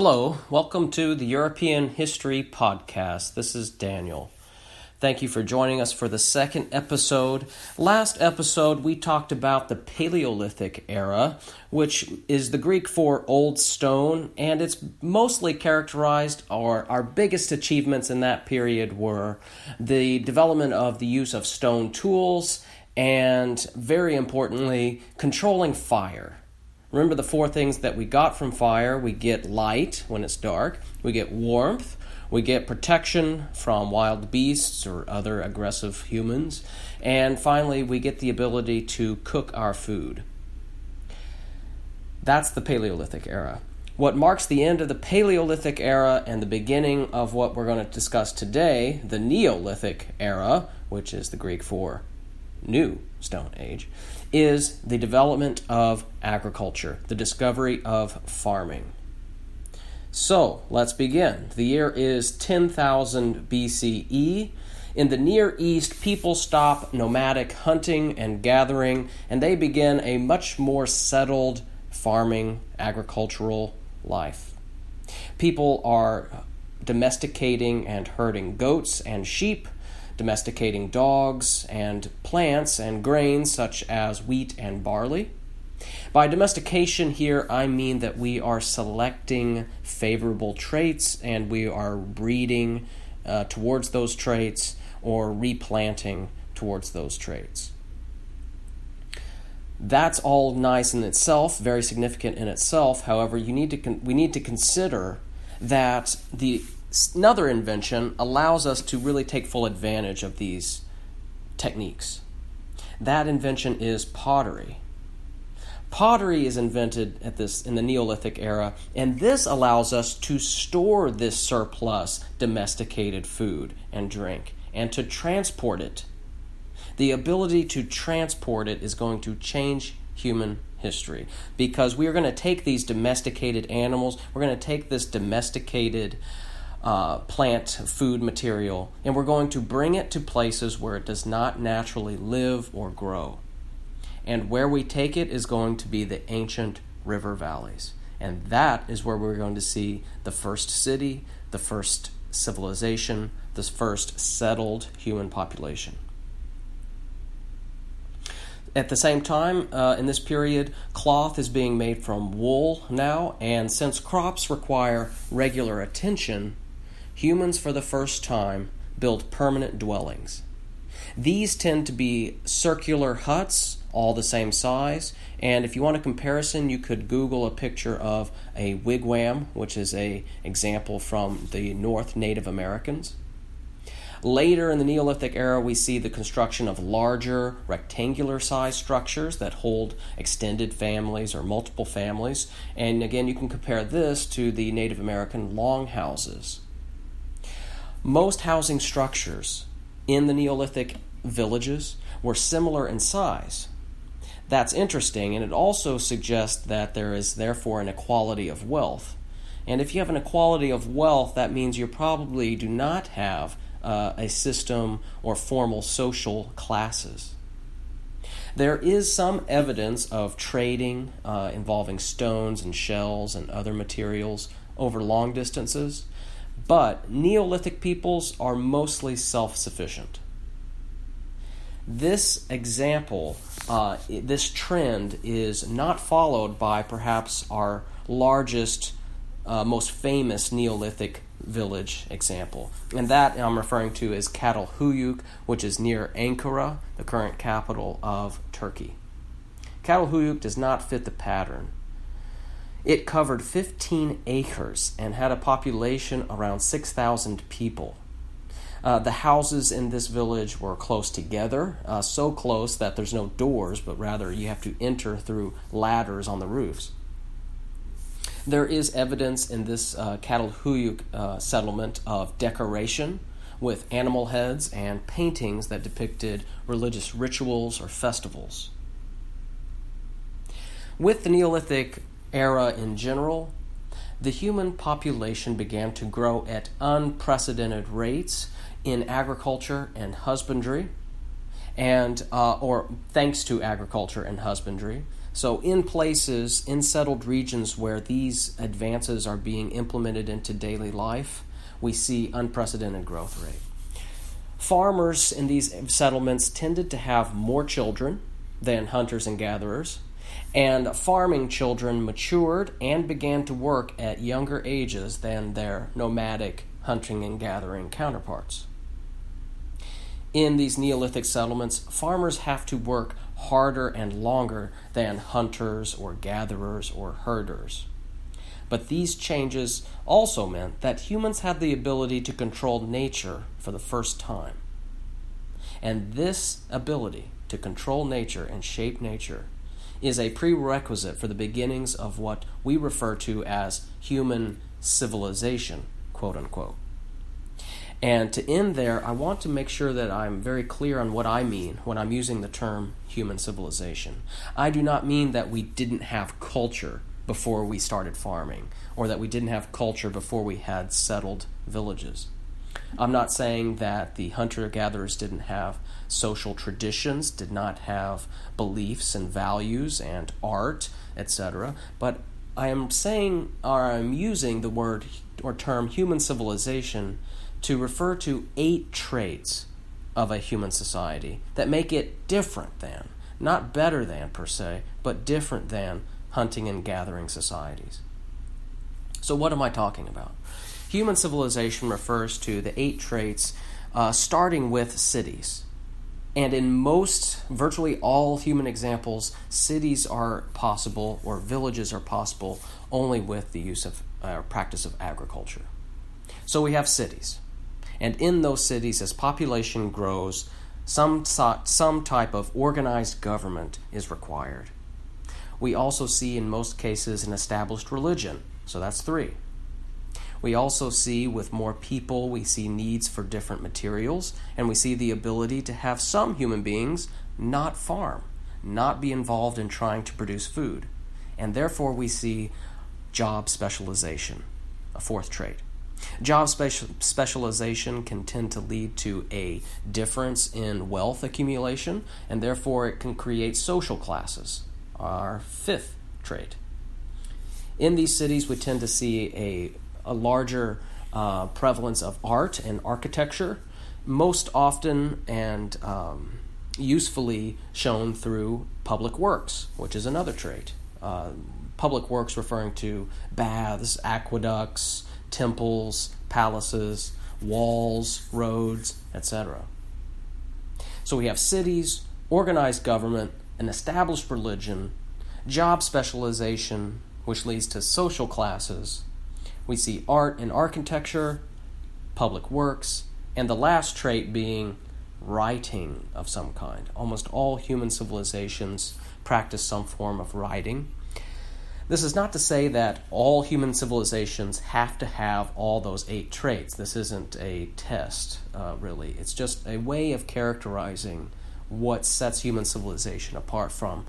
Hello, welcome to the European History Podcast. This is Daniel. Thank you for joining us for the second episode. Last episode, we talked about the Paleolithic Era, which is the Greek for Old Stone, and it's mostly characterized, or our biggest achievements in that period were the development of the use of stone tools, and very importantly, controlling fire. Remember the four things that we got from fire. We get light when it's dark. We get warmth. We get protection from wild beasts or other aggressive humans. And finally, we get the ability to cook our food. That's the Paleolithic Era. What marks the end of the Paleolithic Era and the beginning of what we're going to discuss today, the Neolithic Era, which is the Greek for New Stone Age, is the development of agriculture, the discovery of farming. So, let's begin. The year is 10,000 BCE. In the Near East, people stop nomadic hunting and gathering, and they begin a much more settled farming, agricultural life. People are domesticating and herding goats and sheep, domesticating dogs and plants and grains such as wheat and barley. By domestication here, I mean that we are selecting favorable traits and we are breeding towards those traits or replanting towards those traits. That's all nice in itself, very significant in itself. However, we need to consider that another invention allows us to really take full advantage of these techniques. That invention is pottery. Pottery is invented in the Neolithic era, and this allows us to store this surplus domesticated food and drink and to transport it. The ability to transport it is going to change human history because we are going to take these domesticated animals, we're going to take this domesticated plant food material, and we're going to bring it to places where it does not naturally live or grow. And where we take it is going to be the ancient river valleys. And that is where we're going to see the first city, the first civilization, the first settled human population. At the same time, in this period, cloth is being made from wool now, and since crops require regular attention, humans, for the first time, build permanent dwellings. These tend to be circular huts, all the same size, and if you want a comparison, you could Google a picture of a wigwam, which is an example from the North Native Americans. Later in the Neolithic era, we see the construction of larger, rectangular-sized structures that hold extended families or multiple families, and again, you can compare this to the Native American longhouses. Most housing structures in the Neolithic villages were similar in size. That's interesting, and it also suggests that there is therefore an equality of wealth. And if you have an equality of wealth, that means you probably do not have a system or formal social classes. There is some evidence of trading involving stones and shells and other materials over long distances, but Neolithic peoples are mostly self-sufficient. This example, this trend is not followed by perhaps our largest, most famous Neolithic village example. And that I'm referring to is Çatalhöyük, which is near Ankara, the current capital of Turkey. Çatalhöyük does not fit the pattern. It covered 15 acres and had a population around 6,000 people. The houses in this village were close together, so close that there's no doors, but rather you have to enter through ladders on the roofs. There is evidence in this Çatalhöyük settlement of decoration with animal heads and paintings that depicted religious rituals or festivals. With the Neolithic era in general, the human population began to grow at unprecedented rates in agriculture and husbandry, thanks to agriculture and husbandry. So in places, in settled regions where these advances are being implemented into daily life, we see unprecedented growth rate. Farmers in these settlements tended to have more children than hunters and gatherers, and farming children matured and began to work at younger ages than their nomadic hunting and gathering counterparts. In these Neolithic settlements, farmers have to work harder and longer than hunters or gatherers or herders. But these changes also meant that humans had the ability to control nature for the first time. And this ability to control nature and shape nature is a prerequisite for the beginnings of what we refer to as human civilization, quote unquote. And to end there, I want to make sure that I'm very clear on what I mean when I'm using the term human civilization. I do not mean that we didn't have culture before we started farming, or that we didn't have culture before we had settled villages. I'm not saying that the hunter-gatherers didn't have social traditions, did not have beliefs and values and art, etc., but I am saying, or I'm using the word or term human civilization to refer to 8 traits of a human society that make it different than, not better than per se, but different than hunting and gathering societies. So what am I talking about? Human civilization refers to the 8 traits, starting with cities. And in most, virtually all human examples, cities are possible or villages are possible only with the use of practice of agriculture. So we have cities. And in those cities, as population grows, some type of organized government is required. We also see in most cases an established religion, so that's 3. We also see with more people, we see needs for different materials, and we see the ability to have some human beings not farm, not be involved in trying to produce food. And therefore we see job specialization, a 4th trait. Job specialization can tend to lead to a difference in wealth accumulation, and therefore it can create social classes. Our 5th trait. In these cities, we tend to see a larger prevalence of art and architecture, most often and usefully shown through public works, which is another trait. Public works referring to baths, aqueducts, temples, palaces, walls, roads, etc. So we have cities, organized government, an established religion, job specialization, which leads to social classes. We see art and architecture, public works, and the last trait being writing of some kind. Almost all human civilizations practice some form of writing. This is not to say that all human civilizations have to have all those 8 traits. This isn't a test, really. It's just a way of characterizing what sets human civilization apart from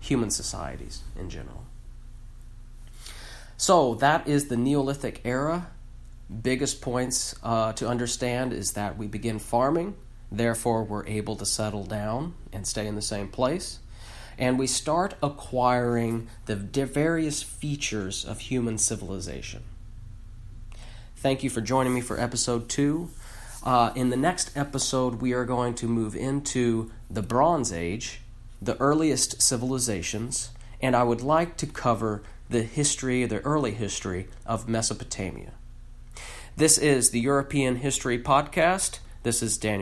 human societies in general. So that is the Neolithic era. Biggest points to understand is that we begin farming, therefore we're able to settle down and stay in the same place, and we start acquiring the various features of human civilization. Thank you for joining me for episode 2. In the next episode, we are going to move into the Bronze Age, the earliest civilizations, and I would like to cover the early history of Mesopotamia. This is the European History Podcast. This is Daniel.